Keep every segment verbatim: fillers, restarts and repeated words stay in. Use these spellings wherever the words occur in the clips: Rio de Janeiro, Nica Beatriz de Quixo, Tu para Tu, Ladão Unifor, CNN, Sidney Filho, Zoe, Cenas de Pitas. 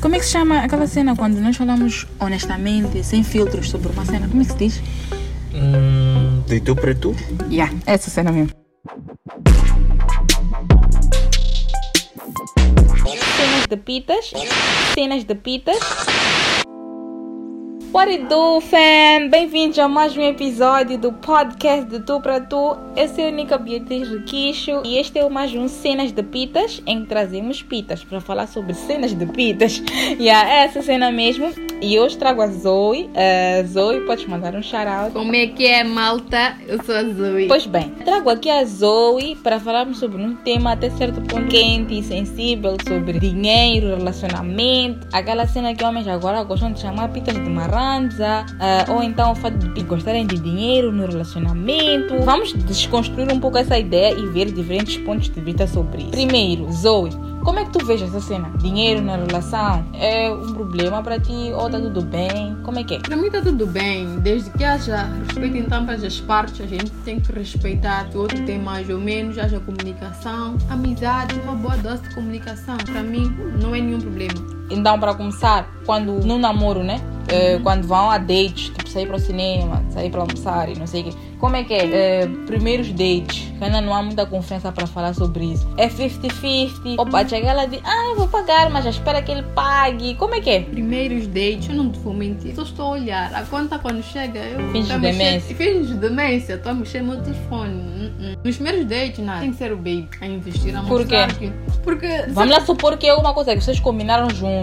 Como é que se chama aquela cena quando nós falamos honestamente, sem filtros, sobre uma cena? Como é que se diz? Hum, de tu para tu? Yeah, essa cena mesmo. Cenas de pitas. Cenas de pitas. What it do, fam? Bem-vindos a mais um episódio do podcast de Tu para Tu. Eu sou a Nica Beatriz de Quixo e este é mais um Cenas de Pitas, em que trazemos pitas para falar sobre cenas de pitas. E yeah, é essa cena mesmo. E hoje trago a Zoe. Uh, Zoe, podes mandar um shout-out. Como é que é, malta? Eu sou a Zoe. Pois bem, trago aqui a Zoe para falarmos sobre um tema até certo ponto quente e sensível, sobre dinheiro, relacionamento, aquela cena que homens agora gostam de chamar pitas de marrão. Uh, ou então o fato de gostarem de dinheiro no relacionamento. Vamos desconstruir um pouco essa ideia e ver diferentes pontos de vista sobre isso. Primeiro, Zoe, como é que tu vês essa cena? Dinheiro na relação é um problema para ti ou está tudo bem? Como é que é? Para mim está tudo bem, desde que haja respeito entre ambas as partes. A gente tem que respeitar que o outro tem mais ou menos, haja comunicação, amizade, uma boa dose de comunicação. Para mim não é nenhum problema. Então, para começar, quando no namoro, né? Uhum. Quando vão a dates, tipo sair para o cinema, sair para almoçar e não sei o quê. Como é que é? Uh, primeiros dates, que ainda não há muita confiança para falar sobre isso. É cinquenta cinquenta. Opa, chega lá e diz, ah, eu vou pagar, mas já espera que ele pague. Como é que é? Primeiros dates, eu não te vou mentir. Só estou a olhar. A conta quando chega, eu... Finge demência. Finge demência. Estou a mexer no telefone. Uh-uh. Nos primeiros dates, nada. Tem que ser o baby a investir, a mostrar. Por quê? Que... Porque... Vamos lá supor que é uma coisa que vocês combinaram juntos.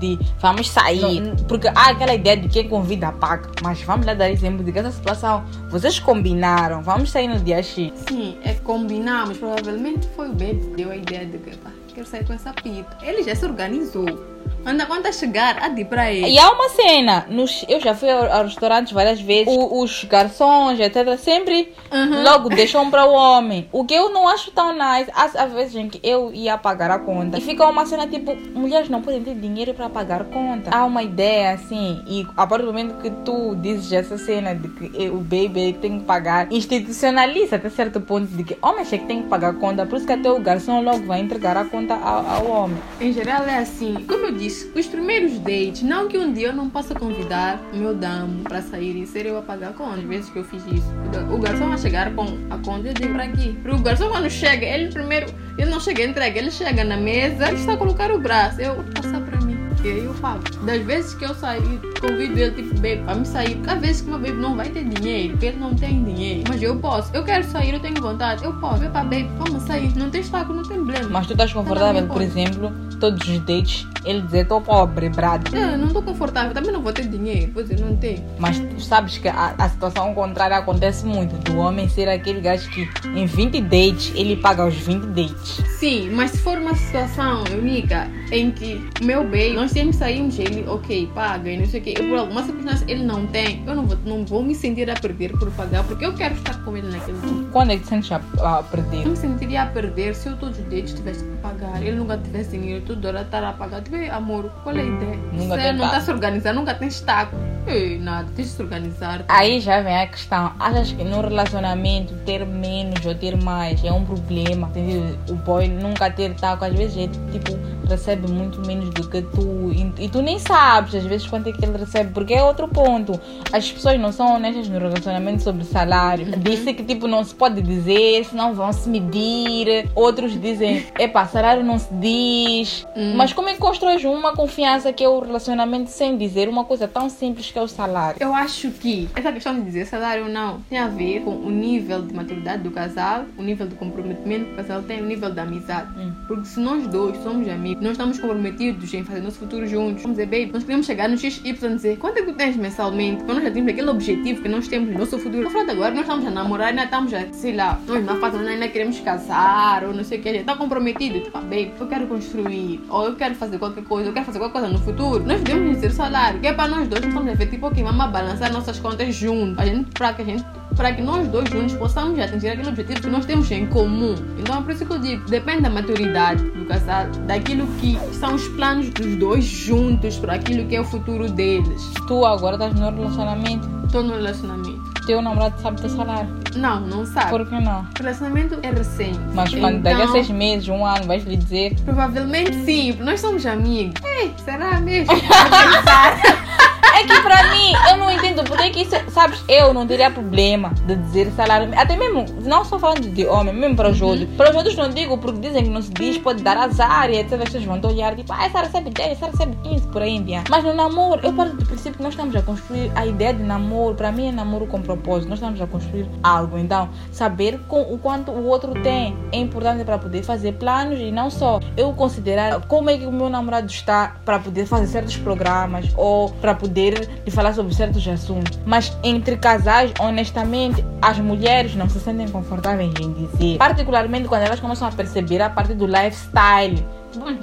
De vamos sair. Não, porque há aquela ideia de quem convida paga. Mas vamos lá dar exemplo de que essa situação vocês combinaram, vamos sair no dia X. Sim, é combinamos. Provavelmente foi o baby que deu a ideia de que pá, quero sair com essa pita. Ele já se organizou. Anda quando chegar, há de ir para ele. E há uma cena, nos, eu já fui a, a restaurantes várias vezes, o, os garçons, etcétera, sempre uhum. logo deixam para o homem. O que eu não acho tão nice, há vezes em que eu ia pagar a conta. E fica uma cena tipo, mulheres não podem ter dinheiro para pagar conta. Há uma ideia assim, e a partir do momento que tu dizes essa cena de que o baby tem que pagar, institucionaliza até certo ponto de que homens é que tem que pagar a conta, por isso que até o garçom logo vai entregar a conta ao, ao homem. Em geral é assim, como eu disse, os primeiros dates, não que um dia eu não possa convidar o meu damo para sair e ser eu a pagar a conta, às vezes que eu fiz isso. O garçom vai chegar com a conta e eu digo para aqui. O garçom quando chega, ele primeiro, ele não chega a entrega, ele chega na mesa, ele está a colocar o braço, eu passar para mim, e aí eu pago. Das vezes que eu saio, convido ele tipo, baby, para me sair, porque às vezes que meu baby não vai ter dinheiro, porque ele não tem dinheiro, mas eu posso, eu quero sair, eu tenho vontade, eu posso, meu baby, vamos sair, não tem obstáculo, não tem problema. Mas tu estás confortável, por exemplo, todos os dates, ele dizer, tô pobre, brado. Eu não tô confortável, também não vou ter dinheiro, pois eu não tenho. Mas tu sabes que a, a situação contrária acontece muito, do homem ser aquele gajo que em vinte dates, ele paga os vinte dates. Sim, mas se for uma situação única, em que meu bem, nós sempre saímos, ele, ok, paga e não sei o que, eu, por alguma circunstância ele não tem, eu não vou, não vou me sentir a perder por pagar, porque eu quero estar com ele naquele dia. Quando é que te sentes a, a perder? Eu me sentiria a perder se eu todos os dates tivesse que pagar, ele nunca tivesse dinheiro, toda hora estar a pagar, amor, qual é a ideia? Nunca você não está se organizando, nunca tem obstáculo. Ei, nada, tens de se organizar. Aí já vem a questão, achas que no relacionamento ter menos ou ter mais é um problema? O boy nunca ter taco, às vezes ele tipo, recebe muito menos do que tu e, e tu nem sabes às vezes quanto é que ele recebe, porque é outro ponto. As pessoas não são honestas no relacionamento sobre salário. Uhum. Disse que tipo, não se pode dizer, senão vão se medir. Outros dizem, epá, salário não se diz. Uhum. Mas como é que constrói uma confiança que é o relacionamento sem dizer uma coisa tão simples que é o salário? Eu acho que essa questão de dizer salário ou não tem a ver com o nível de maturidade do casal, o nível de comprometimento que o casal tem, o nível da amizade. Hum. Porque se nós dois somos amigos, nós estamos comprometidos em fazer nosso futuro juntos. Vamos dizer, baby, nós queremos chegar no X Y e dizer quanto é que tens mensalmente? Porque nós já temos aquele objetivo que nós temos no nosso futuro. Não falando agora, nós estamos a namorar, ainda estamos a, sei lá, nós na fase ainda queremos casar ou não sei o que, a gente está comprometido. Tipo, baby, eu quero construir ou eu quero fazer qualquer coisa, eu quero fazer qualquer coisa no futuro. Nós devemos dizer salário, que é para nós dois, nós estamos a ver tipo, ok, vamos balançar nossas contas juntos, para gente, pra que a gente, para que nós dois juntos possamos atingir aquele objetivo que nós temos em comum. Então é por isso que eu digo, depende da maturidade do casal, daquilo que são os planos dos dois juntos, para aquilo que é o futuro deles. Tu agora estás no relacionamento? Estou no relacionamento. teu namorado sabe teu salário? Não, não sabe. Por que não? O relacionamento é recente. Mas quando então, daqui a seis meses, um ano, vais lhe dizer? Provavelmente sim, porque nós somos amigos. Ei, será mesmo? É que para mim, eu não entendo porque é que isso, sabes, eu não teria problema de dizer salário, até mesmo, não só falando de homem, mesmo para os uhum. outros, para os outros não digo, porque dizem que não se diz, pode dar azar e etcétera. As pessoas vão te olhar, tipo, ah, essa recebe dez, essa recebe quinze, por aí, enviar. Mas no namoro, eu parto do princípio que nós estamos a construir a ideia de namoro, para mim é namoro com propósito, nós estamos a construir algo, então, saber com o quanto o outro tem é importante para poder fazer planos e não só eu considerar como é que o meu namorado está para poder fazer certos programas ou para poder de falar sobre certos assuntos, mas entre casais, honestamente, as mulheres não se sentem confortáveis em dizer, particularmente quando elas começam a perceber a parte do lifestyle.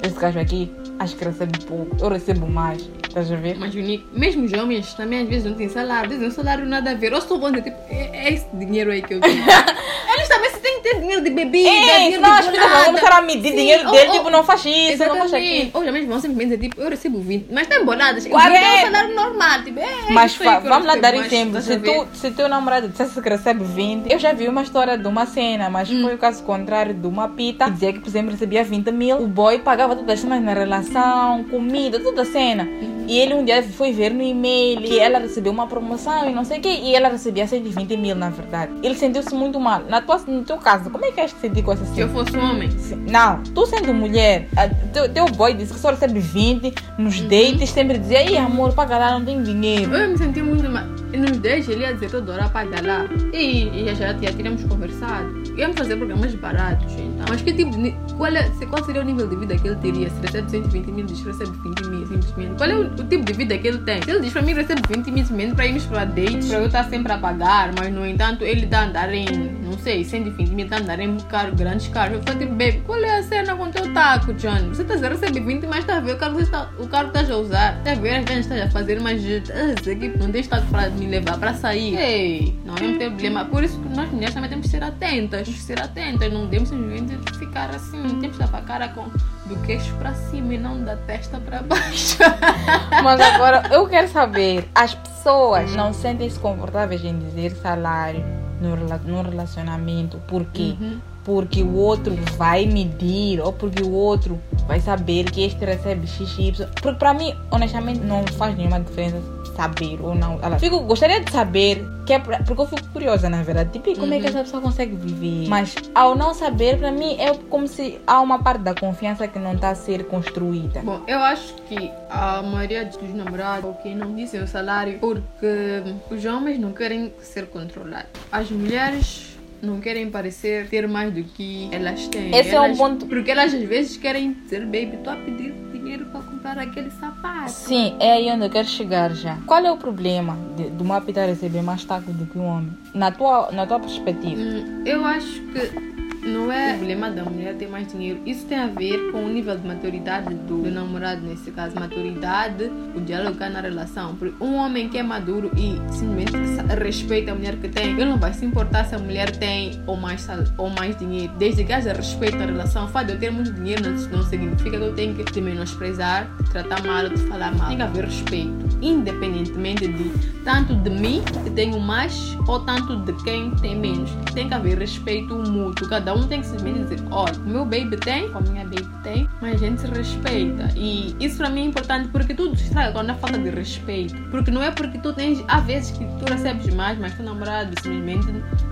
Esse gajo aqui, acho que recebe pouco, eu recebo mais. Estás a ver? Mas Unique, mesmo os homens também às vezes não têm salário, dizem salário nada a ver. Eu sou bom, tipo, é, é esse dinheiro aí que eu tenho. Eles também se têm que ter dinheiro de bebida. É, dinheiro não, de as pessoas vão começar a medir sim, dinheiro ou, dele, ou, tipo, não faz isso, não faz aquilo. Ou os homens vão simplesmente dizer, tipo, eu recebo vinte, mas tem boladas, vinte é um salário normal, tipo, é. Mas fa- vamos lá dar exemplo. Se tu, se teu namorado dissesse que recebe vinte, eu já vi uma história de uma cena, mas hum. foi o caso contrário de uma pita, dizia que, por exemplo, recebia vinte mil, o boy pagava todas as cenas na relação, comida, toda a cena. E ele um dia foi ver no e-mail e ela recebeu uma promoção e não sei o quê, e ela recebia cento e vinte mil, na verdade. Ele sentiu-se muito mal. Na tua, no teu caso, como é que és que sentir com essa situação? Se eu fosse um homem? Não, tu sendo mulher, a, teu, teu boy disse que só recebe vinte nos uhum. dates, sempre dizia, ei amor, paga lá, não tem dinheiro. Eu me senti muito mal. Nos dates ele ia dizer toda hora, paga lá. E, e já, já tínhamos conversado. Íamos fazer programas baratos, então. Mas que tipo de, qual, é, qual seria o nível de vida que ele teria? Se recebe cento e vinte mil, diz que recebe vinte mil, simplesmente. Qual é o, o tipo de vida que ele tem? Se ele diz para mim, recebe vinte mil, simplesmente para irmos para date, para eu estar sempre a pagar, mas no entanto ele está a andar em, não sei, cento e vinte mil, está a andar em caro, grandes carros. Eu falei, tipo, baby, qual é a cena com o teu taco, John? Você está a receber vinte, mas está a ver o carro que estás a usar. Está a ver as vendas estás a fazer, mas essa equipe não deixa taco para me levar, para sair. Ei, não é um problema. Por isso que nós mulheres também temos que ser atentas. Temos que ser atentas, não devemos simplesmente ficar assim, temos que dar para a cara com, do queixo para cima e não da testa para baixo. Mas agora eu quero saber, as pessoas não sentem-se confortáveis em dizer salário num relacionamento, por quê? Uhum. Porque o outro vai medir ou porque o outro vai saber que este recebe xis, ípsilon. Porque para mim, honestamente, não faz nenhuma diferença saber ou não. Fico, gostaria de saber, que é pra, porque eu fico curiosa, na verdade, tipo, como uhum. é que essa pessoa consegue viver? Mas ao não saber, para mim, é como se há uma parte da confiança que não está a ser construída. Bom, eu acho que a maioria dos namorados, ou quem não dizem o salário, porque os homens não querem ser controlados. As mulheres não querem parecer ter mais do que elas têm. Esse elas, é um ponto. Porque elas às vezes querem dizer, baby, estou a pedir dinheiro para comprar aquele sapato. Sim, é aí onde eu quero chegar já. Qual é o problema de, de uma pita receber mais taco do que um homem? Na tua, na tua perspectiva? Hum, eu acho que não é o problema da mulher ter mais dinheiro. Isso tem a ver com o nível de maturidade do, do namorado, nesse caso. Maturidade, o dialogar na relação. Porque um homem que é maduro e simplesmente respeita a mulher que tem, ele não vai se importar se a mulher tem ou mais, sal, ou mais dinheiro. Desde que haja respeito à relação, o fato de eu ter muito dinheiro não significa que eu tenho que te menosprezar, te tratar mal ou te falar mal. Tem que haver respeito, independentemente de tanto de mim que tenho mais ou tanto de quem tem menos. Tem que haver respeito mútuo. Cada um Um tem que simplesmente dizer, olha, o meu baby tem, a minha baby tem, mas a gente se respeita. E isso para mim é importante, porque tudo estraga quando há falta de respeito. Porque não é porque tu tens, há vezes que tu recebes mais, mas teu namorado simplesmente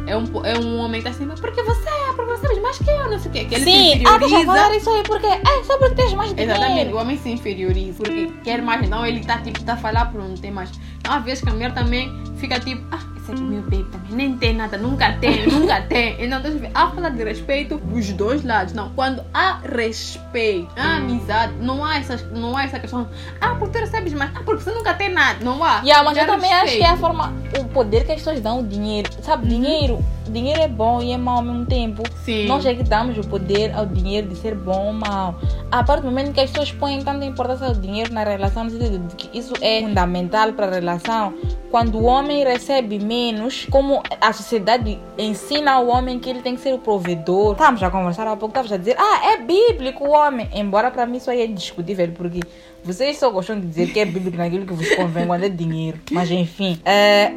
é um, é um homem que está sempre, porque você é, porque você recebes mais que eu, não sei o quê. Que ele sim, se inferioriza. Sim, ah, isso aí, porque é só porque tens mais dinheiro. Exatamente, o homem se inferioriza, porque quer mais, então ele está tipo, tá a falar por não ter mais. Então há vezes que a mulher também fica tipo, ah, meu baby também nem tem nada, nunca tem, nunca tem. Então, há falta de respeito dos dois lados. Não, quando há respeito, há amizade, não há, essas, não há essa questão, ah, porque tu recebes mais, ah, porque você nunca tem nada, não há. Yeah, mas eu também respeito. Acho que é a forma, o poder que as pessoas dão, o dinheiro, sabe, dinheiro, dinheiro é bom e é mau ao mesmo tempo. Sim. Nós é que damos o poder ao dinheiro de ser bom ou mau. A partir do momento que as pessoas põem tanta importância ao dinheiro na relação, no sentido de que isso é fundamental para a relação, quando o homem recebe menos, como a sociedade ensina ao homem que ele tem que ser o provedor. Estávamos a conversar há pouco, estávamos a dizer, ah, é bíblico o homem. Embora para mim isso aí é discutível, porque vocês só gostam de dizer que é bíblico naquilo que vos convém quando é dinheiro. Mas enfim,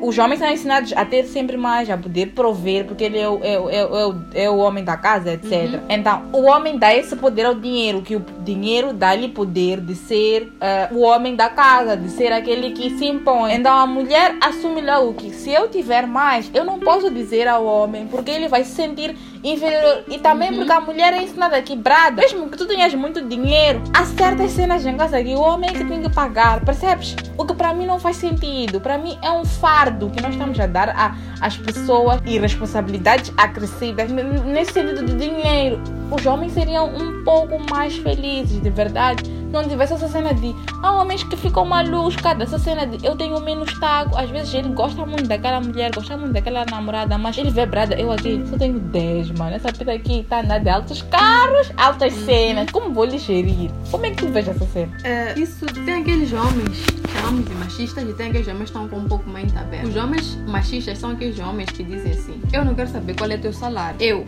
uh, os homens são ensinados a ter sempre mais, a poder prover, porque ele é o, é o, é o, é o homem da casa, etcétera. Uhum. Então, o homem dá esse poder ao dinheiro, que o dinheiro dá-lhe poder de ser uh, o homem da casa, de ser aquele que se impõe. Então, a mulher assume logo que se eu tiver mais, eu não posso dizer ao homem, porque ele vai se sentir inferior. E também uhum. porque a mulher é ensinada que brada, mesmo que tu tenhas muito dinheiro, há certas cenas em casa que o homem é que tem que pagar, percebes? O que para mim não faz sentido. Para mim é um fardo que nós estamos a dar a, às pessoas, e responsabilidades acrescidas nesse sentido do dinheiro. Os homens seriam um pouco mais felizes, de verdade, se não tivesse essa cena de há homens que ficam malucos, cara, essa cena de eu tenho menos taco. Às vezes ele gosta muito daquela mulher, gosta muito daquela namorada, mas ele vê brada, eu aqui só tenho dez, mano, essa pita aqui está andando de altos carros, altas cenas, como vou lhe gerir? Como é que tu vês essa cena? Uh, isso, tem aqueles homens que chamamos de machistas e tem aqueles homens que estão com um pouco mais abertos. Os homens machistas são aqueles homens que dizem assim, eu não quero saber qual é teu salário, eu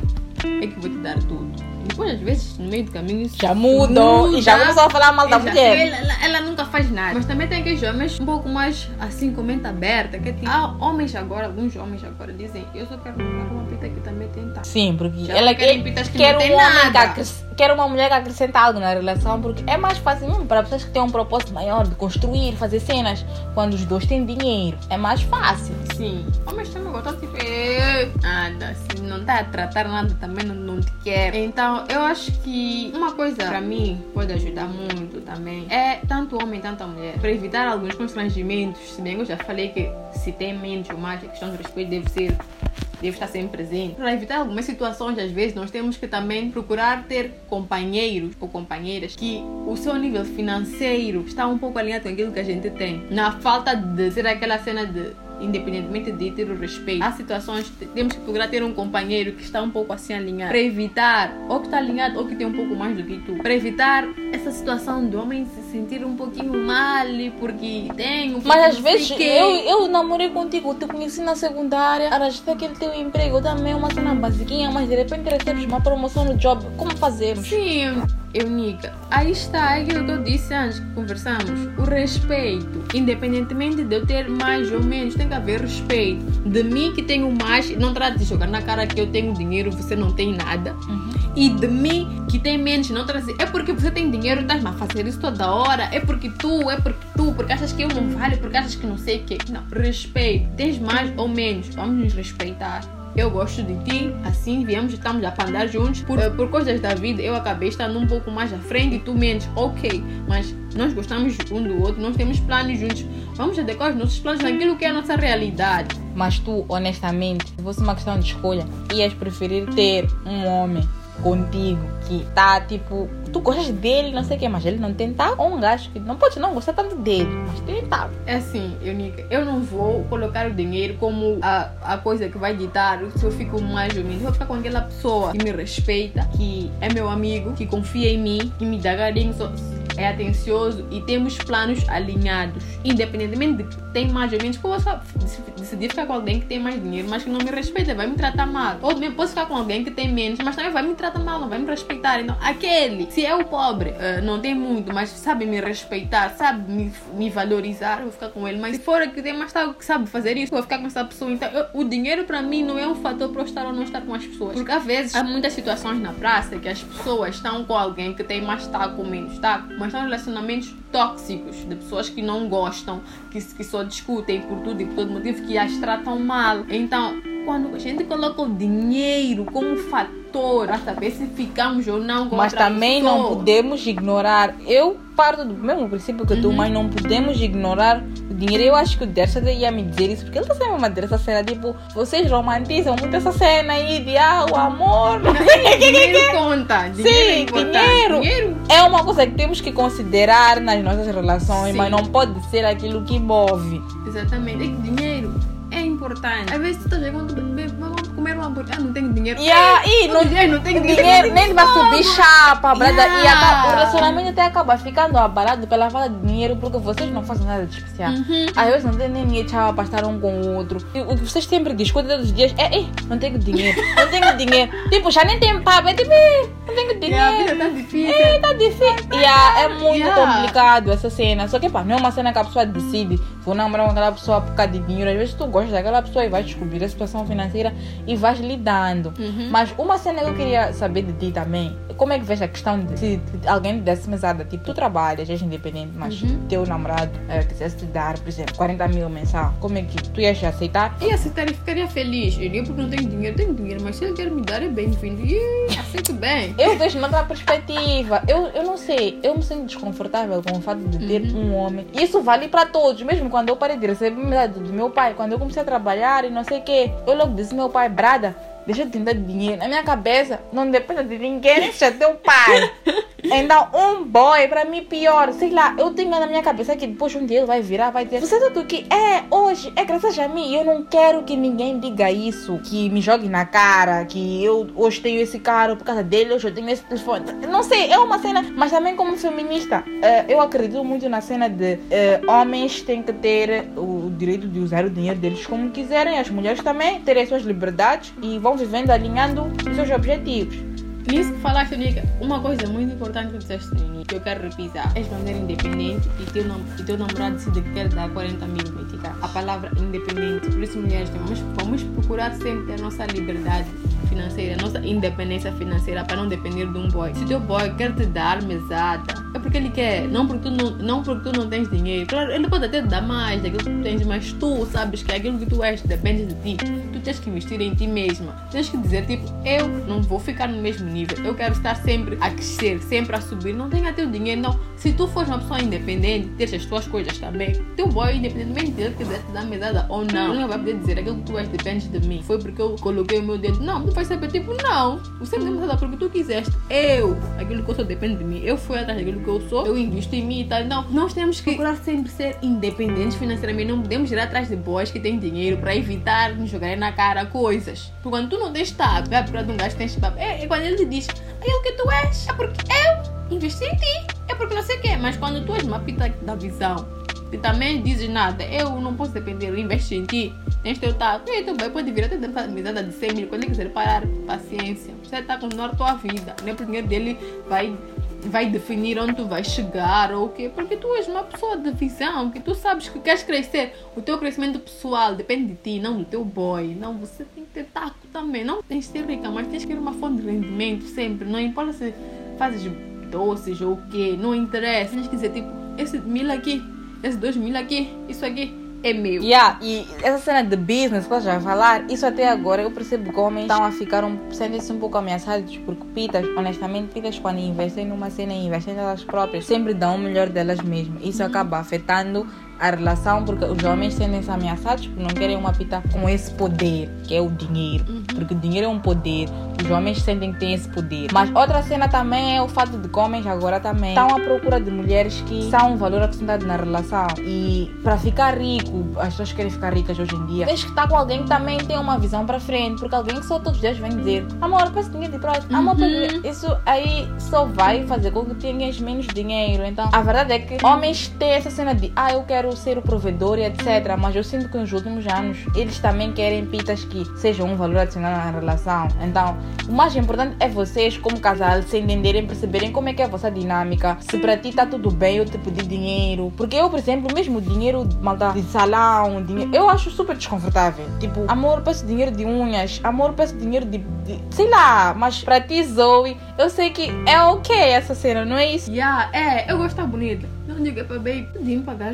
é que vou te dar tudo. Depois, às vezes, no meio do caminho, isso já mudam muda, e já começam a falar mal da mulher. Ela, ela, ela nunca faz nada. Mas também tem aqueles homens um pouco mais assim, com mente aberta. Que é tipo, ah, homens agora, alguns homens agora dizem, eu só quero uma pita que também tem taco. Sim, porque já ela quer, pitas que quer, não tem um nada. Que quer uma mulher que acrescenta algo na relação, porque é mais fácil hum, para pessoas que têm um propósito maior de construir, fazer cenas, quando os dois têm dinheiro. É mais fácil. Sim. Homens também gostam de tipo, nada, assim, não está a tratar nada, também não, não te quer. Então, eu acho que uma coisa para mim pode ajudar muito também é tanto homem, tanto mulher, para evitar alguns constrangimentos. Se bem que eu já falei que se tem menos ou mais, a questão de respeito deve ser, deve estar sempre presente. Para evitar algumas situações, às vezes, nós temos que também procurar ter companheiros ou companheiras que o seu nível financeiro está um pouco alinhado com aquilo que a gente tem. Na falta de ser aquela cena de... independentemente de ter o respeito, há situações que temos que procurar ter um companheiro que está um pouco assim alinhado, para evitar, ou que está alinhado ou que tem um pouco mais do que tu, para evitar essa situação do homem se sentir um pouquinho mal porque tem um pouco. Mas às vezes que... eu, eu namorei contigo, te conheci na secundária, arrastaste aquele teu emprego também, uma cena basiquinha, mas de repente recebes uma promoção no job, como fazemos? Sim, eu, Nica, aí está aquilo que eu disse antes que conversamos, o respeito. Independentemente de eu ter mais ou menos, tem que haver respeito. De mim que tenho mais, não trate de jogar na cara que eu tenho dinheiro, você não tem nada. Uhum. E de mim que tem menos, não trate, é porque você tem dinheiro, estás a fazer isso toda hora, é porque tu, é porque tu, porque achas que eu não valho, porque achas que não sei o quê. Não, respeito. Tens mais ou menos, vamos nos respeitar. Eu gosto de ti, assim viemos, estamos a andar juntos. Por, uh, por coisas da vida, eu acabei estando um pouco mais à frente e tu menos. Ok, mas nós gostamos um do outro, nós temos planos juntos. Vamos adequar os nossos planos naquilo que é a nossa realidade. Mas tu, honestamente, se fosse uma questão de escolha, ias preferir ter um homem contigo que tá tipo, tu gostas dele, não sei o que, mas ele não tem taco, ou um gajo que não pode não gostar tanto dele, mas tem taco. É assim, eu, Nica, eu não vou colocar o dinheiro como a, a coisa que vai ditar se eu fico mais ou menos. Vou ficar com aquela pessoa que me respeita, que é meu amigo, que confia em mim, que me dá carinho, é atencioso e temos planos alinhados. Independentemente de que tem mais ou menos, posso decidir ficar com alguém que tem mais dinheiro, mas que não me respeita, vai me tratar mal. Ou também posso ficar com alguém que tem menos, mas também vai me tratar mal, não vai me respeitar. Então, aquele, se é o pobre, uh, não tem muito, mas sabe me respeitar, sabe me, me valorizar, vou ficar com ele. Mas se for que tem mais tal que sabe fazer isso, vou ficar com essa pessoa. Então, eu, o dinheiro para mim não é um fator para eu estar ou não estar com as pessoas. Porque às vezes há muitas situações na praça que as pessoas estão com alguém que tem mais taco ou menos taco, mas são relacionamentos tóxicos, de pessoas que não gostam, que, que só discutem por tudo e por todo motivo, que as tratam mal. Então, quando a gente coloca o dinheiro como fator para saber se ficamos ou não com a pessoa, mas também não podemos ignorar. Eu parto do mesmo princípio que tu, uhum. mas não podemos ignorar o dinheiro. Eu acho que o Dersa ia me dizer isso, porque ele está sempre uma dessa cena, tipo, vocês romantizam muito essa cena aí de ah, o amor. Não, dinheiro conta. Dinheiro Sim, é importante. Dinheiro, dinheiro é uma coisa que temos que considerar nas nossas relações, Sim. mas não pode ser aquilo que move. Exatamente. É que dinheiro é importante. Às vezes tu tá chegando, comer um hambúrguer, não tenho dinheiro. Yeah, e não, não tenho dinheiro, dinheiro nem para subir chapa, yeah. E acaba, o relacionamento até acaba ficando abalado pela falta de dinheiro, porque vocês não fazem nada de especial. Uhum. Às vezes não tem nem dinheiro para estar um com o outro. E o que vocês sempre discutem todos os dias é, não tenho dinheiro, não tenho dinheiro. Tipo, já nem tem papo, é tipo, não tenho dinheiro. Yeah, a vida tá difícil. É, tá difícil. Yeah, é muito yeah. complicado essa cena. Só que pá, não é uma cena que a pessoa decide, vou namorar com aquela pessoa por causa de dinheiro. Às vezes tu gosta daquela pessoa e vais descobrir a situação financeira e vais lidando. Uhum. Mas uma cena que eu queria saber de ti também, como é que vês a questão de se alguém desse mesada, tipo, tu trabalhas, és independente, mas uhum. teu namorado é, quisesse te dar, por exemplo, quarenta mil mensal, como é que tu ias aceitar? Eu ia aceitar e ficaria feliz. Eu digo porque não tenho dinheiro, tenho dinheiro, mas se ele quer me dar é bem-vindo e aceito bem. Eu vejo numa perspectiva, eu, eu não sei, eu me sinto desconfortável com o fato de ter uhum. um homem. E isso vale para todos, mesmo quando eu parei de receber mesada do meu pai, quando eu comecei a trabalhar e não sei o quê, eu logo disse meu pai, brada, deixa de tentar dinheiro. Na minha cabeça, não depende de ninguém, deixa teu pai. Então, um boy, para mim, pior. Sei lá, eu tenho na minha cabeça que depois um dia ele vai virar, vai dizer, você sabe o que é hoje? É graças a mim. Eu não quero que ninguém diga isso, que me jogue na cara, que eu hoje tenho esse carro por causa dele, hoje eu tenho esse telefone. Não sei, é uma cena, mas também como feminista, eu acredito muito na cena de homens têm que ter o direito de usar o dinheiro deles como quiserem, as mulheres também terem suas liberdades e vão vivendo, alinhando os seus objetivos. Nisso que falaste, Nica, uma coisa muito importante que disseste no início, que eu quero repisar, és mulher independente e teu, nam- e teu namorado decide que quer dar quarenta mil para te dar. A palavra independente, por isso mulheres temos, vamos procurar sempre a nossa liberdade financeira, a nossa independência financeira, para não depender de um boy. Se teu boy quer te dar mesada, é porque ele quer, não porque tu não, não, porque tu não tens dinheiro. Claro, ele pode até te dar mais daquilo que tu tens, mas tu sabes que aquilo que tu és depende de ti. Tu tens que investir em ti mesma. Tens que dizer, tipo, eu não vou ficar no mesmo nível. Eu quero estar sempre a crescer, sempre a subir. Não tenho até o dinheiro, não. Se tu fores uma pessoa independente, tens as tuas coisas também. Teu boy, independentemente dele quiser te dar mesada ou não, ele não vai poder dizer aquilo que tu és depende de mim. Foi porque eu coloquei o meu dedo. Não, tu vais saber, tipo, não. Você me deu mesada porque tu quiseste. Eu, aquilo que eu sou depende de mim. Eu fui atrás daquilo que eu sou, eu invisto em mim e tal. Não, nós temos que procurar sempre ser independentes financeiramente. Não podemos ir atrás de boys que têm dinheiro para evitar nos jogarem na cara coisas. Porque quando tu não tens tabu, é porque um gajo tens tabu. É, é quando ele te diz, é o que tu és, é porque eu investi em ti, é porque não sei o quê. Mas quando tu és uma pita da visão, que também dizes nada, eu não posso depender, eu investi em ti, tens teu tabu, e tu bem, pode vir até dar mesada de cem mil, quando ele quiser parar, paciência. Você está com a tua vida, nem o dinheiro dele vai... vai definir onde tu vais chegar ou o quê, porque tu és uma pessoa de visão, que tu sabes que queres crescer. O teu crescimento pessoal depende de ti, não do teu boy. Não, você tem que ter taco também. Não tens de ser rica, mas tens que ter uma fonte de rendimento sempre. Não importa se fazes doces ou o quê, não interessa. Tens que dizer, tipo, esse mil aqui, esse dois mil aqui, isso aqui é meu. Yeah, e essa cena de business que já falar, isso até agora eu percebo que homens estão a ficar um, sendo-se um pouco ameaçados, porque pitas, honestamente, pitas quando investem numa cena e investem nelas próprias, sempre dão o melhor delas mesmas. Isso acaba afetando a relação, porque os homens sentem-se ameaçados porque não querem uma pita com esse poder que é o dinheiro, porque o dinheiro é um poder, os homens sentem que têm esse poder. Mas outra cena também é o fato de que homens agora também estão à procura de mulheres que são um valor acrescentado na relação, e para ficar rico, as pessoas querem ficar ricas hoje em dia, tens que estar com alguém que também tem uma visão para frente, porque alguém que só todos os dias vem dizer, amor, peço dinheiro de trás, amor, uhum. isso aí só vai fazer com que tenhas menos dinheiro. Então a verdade é que homens têm essa cena de, ah, eu quero ser o provedor e etcétera. Mas eu sinto que nos últimos anos eles também querem pitas que sejam um valor adicional na relação. Então, o mais importante é vocês, como casal, se entenderem, perceberem como é que é a vossa dinâmica. Se para ti está tudo bem eu te pedir dinheiro. Porque eu, por exemplo, mesmo dinheiro malta, de salão, dinheiro, eu acho super desconfortável. Tipo, amor, peço dinheiro de unhas, amor, peço dinheiro de, de sei lá, mas para ti, Zoe, eu sei que é ok essa cena, não é isso? Yeah, é, eu gosto de estar bonita. Não diga para baby, pedi-me para dar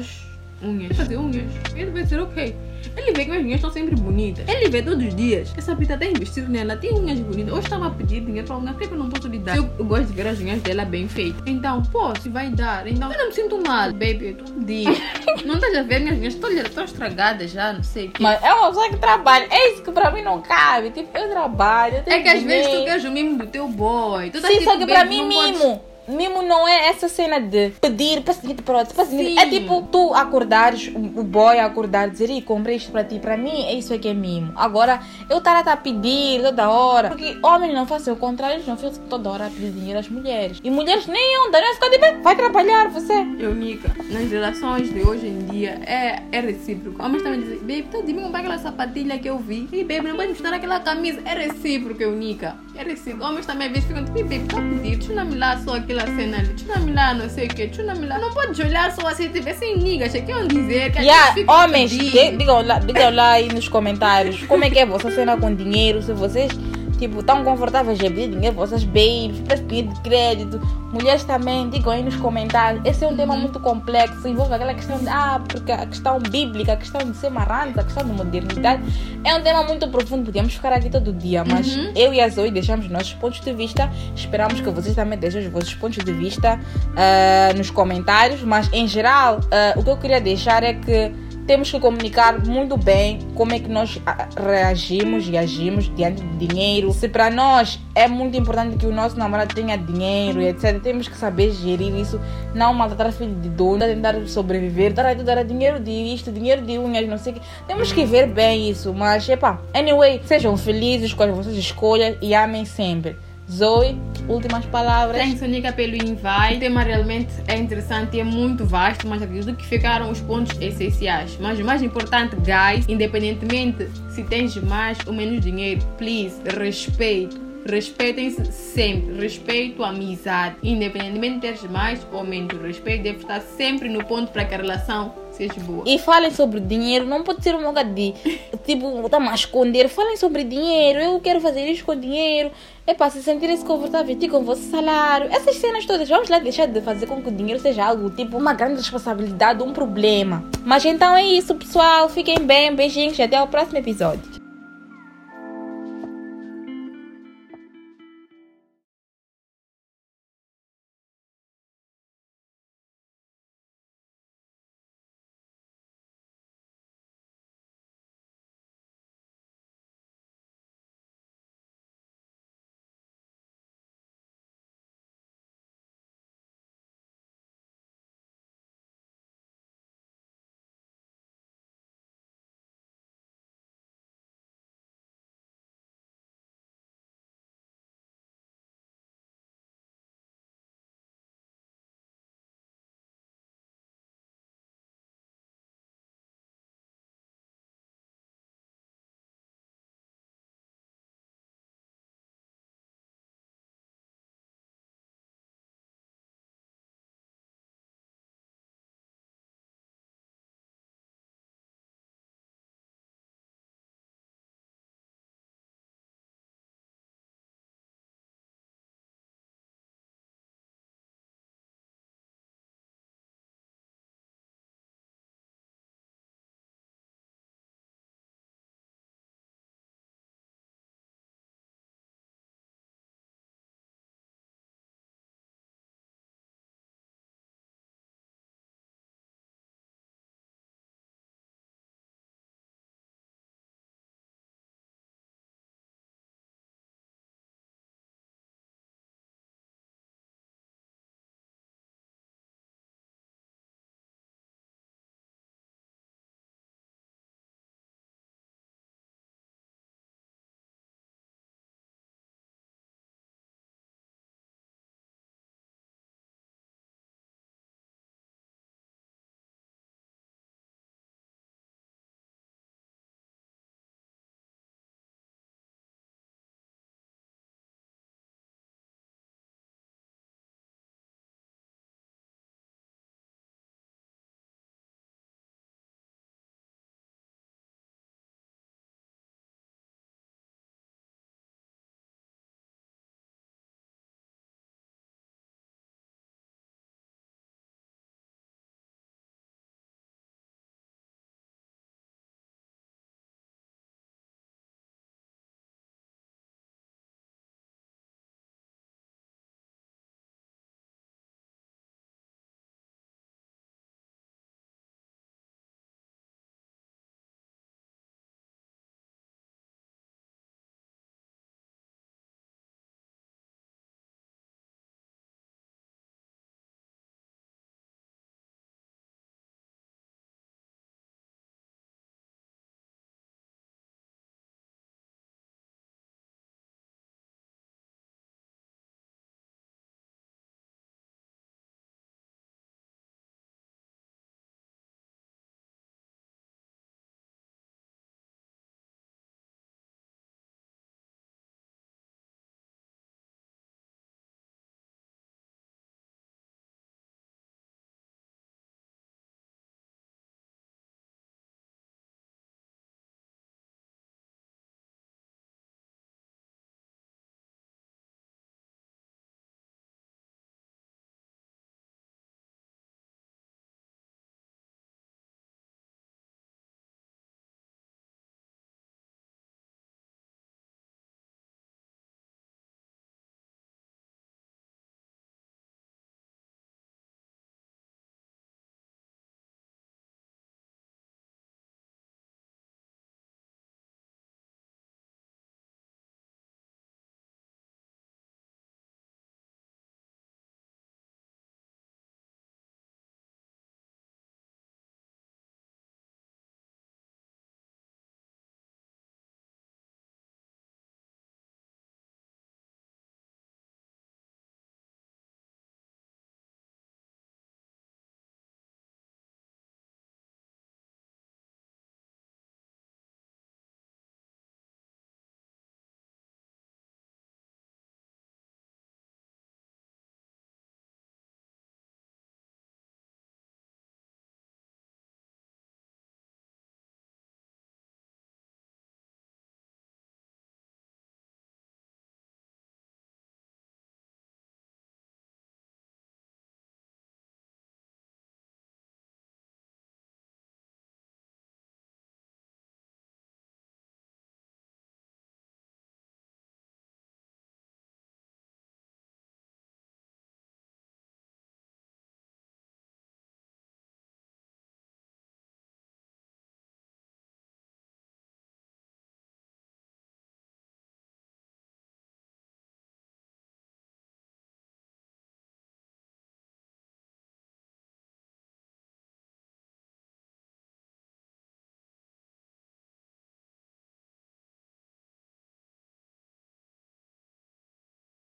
unhas, fazer unhas, ele vai ser ok. Ele vê que minhas unhas estão sempre bonitas. Ele vê todos os dias. Essa pita tem investido nela, tem unhas bonitas. Hoje estava a pedir dinheiro para alguém, por que eu não posso lhe dar? Eu, eu gosto de ver as unhas dela bem feitas. Então, pô, se vai dar. Então, eu não me sinto mal, baby. Eu dia. Não estás a ver minhas unhas? Estão, estão estragadas já, não sei o quê. Mas é uma pessoa que trabalha. É isso que para mim não cabe. Tipo, eu trabalho, eu tenho. É que às vezes tu queres o mimo do teu boy. Tu tá. Sim, tipo, só que para mim, mimo. Pode... mesmo não é essa cena de pedir para seguir para outro, para seguir. É tipo tu acordares, o boy acordar e dizer, ih, comprei isto para ti, para mim, é isso é que é mimo. Agora, eu estar a pedir toda hora, porque homens não fazem o contrário, eles não fazem toda hora a pedir dinheiro às mulheres. E mulheres nem andam, não ficam de pé, vai trabalhar você. Eu, Nica, nas relações de hoje em dia é, é recíproco. Homens também dizem, baby, tu dime comprar aquela sapatilha que eu vi, e baby, não vai mostrar aquela camisa, é recíproco, eu, Nica, é recíproco. Homens também às vezes ficam, e baby, tá pedindo, deixa eu me lá só aquela cena ali, deixa eu me lá não sei o que, deixa eu me lá. Não pode olhar só assim, tipo, assim, Nica, chequeiam dizer que yeah, a gente fica homens, de, digam, lá, digam lá aí nos comentários como é que é vossa cena com dinheiro, se vocês tipo, tão confortáveis de pedir dinheiro, vossas babies, para pedir de crédito. Mulheres também, digam aí nos comentários. Esse é um uhum. tema muito complexo, envolve aquela questão de, ah, porque a questão bíblica, a questão de ser marranta, a questão de modernidade. É um tema muito profundo, podíamos ficar aqui todo dia, mas uhum. eu e a Zoe deixamos nossos pontos de vista. Esperamos que vocês também deixem os vossos pontos de vista uh, nos comentários. Mas, em geral, uh, o que eu queria deixar é que temos que comunicar muito bem como é que nós reagimos e agimos diante de dinheiro. Se para nós é muito importante que o nosso namorado tenha dinheiro e etcétera, temos que saber gerir isso, não maltratar filho de dono, tentar sobreviver, dar, dar dinheiro de isto, dinheiro de unhas, não sei o que. Temos que ver bem isso, mas epá, anyway, sejam felizes com as vossas escolhas e amem sempre. Zoe, últimas palavras. Thanks, Nica, pelo invite. O tema realmente é interessante e é muito vasto, mas acredito que ficaram os pontos essenciais. Mas o mais importante, guys, independentemente se tens mais ou menos dinheiro, please, respeito. Respeitem-se sempre. Respeito a amizade. Independentemente de teres mais ou menos, respeito deve estar sempre no ponto para que a relação seja boa. E falem sobre dinheiro. Não pode ser um lugar de tipo, tá-me a esconder. Falem sobre dinheiro. Eu quero fazer isso com dinheiro. É para se sentirem confortáveis com o vosso salário. Essas cenas todas. Vamos lá deixar de fazer com que o dinheiro seja algo tipo uma grande responsabilidade, um problema. Mas então é isso, pessoal. Fiquem bem. Beijinhos e até o próximo episódio.